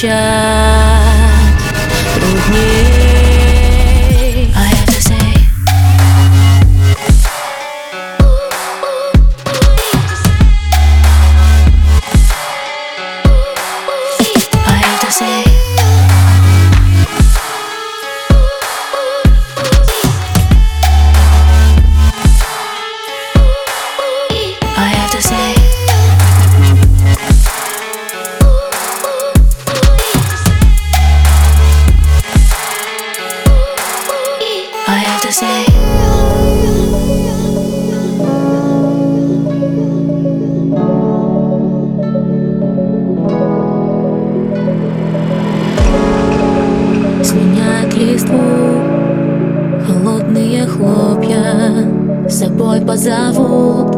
молчать трудней. I have to say. I have to say. I have to say. I have to say. Сменяет листву холодные хлопья, с собой позовут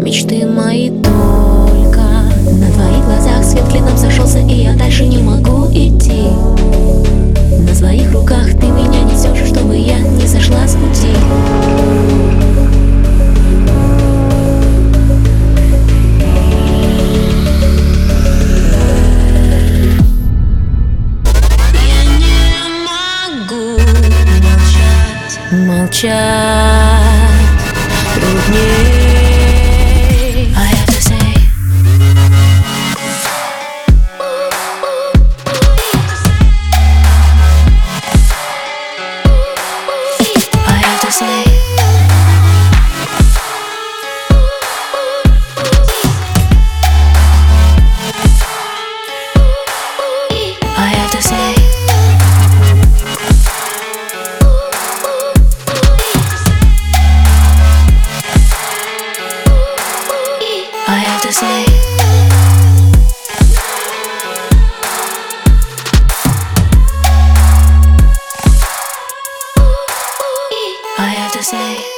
мечты мои только. На твоих глазах свет клином сошелся, и я дальше не могу идти. На своих руках ты меня несешь, чтобы я не сошла с пути. Я не могу молчать, молчать труднее. I have to say. I have to say. I have to say.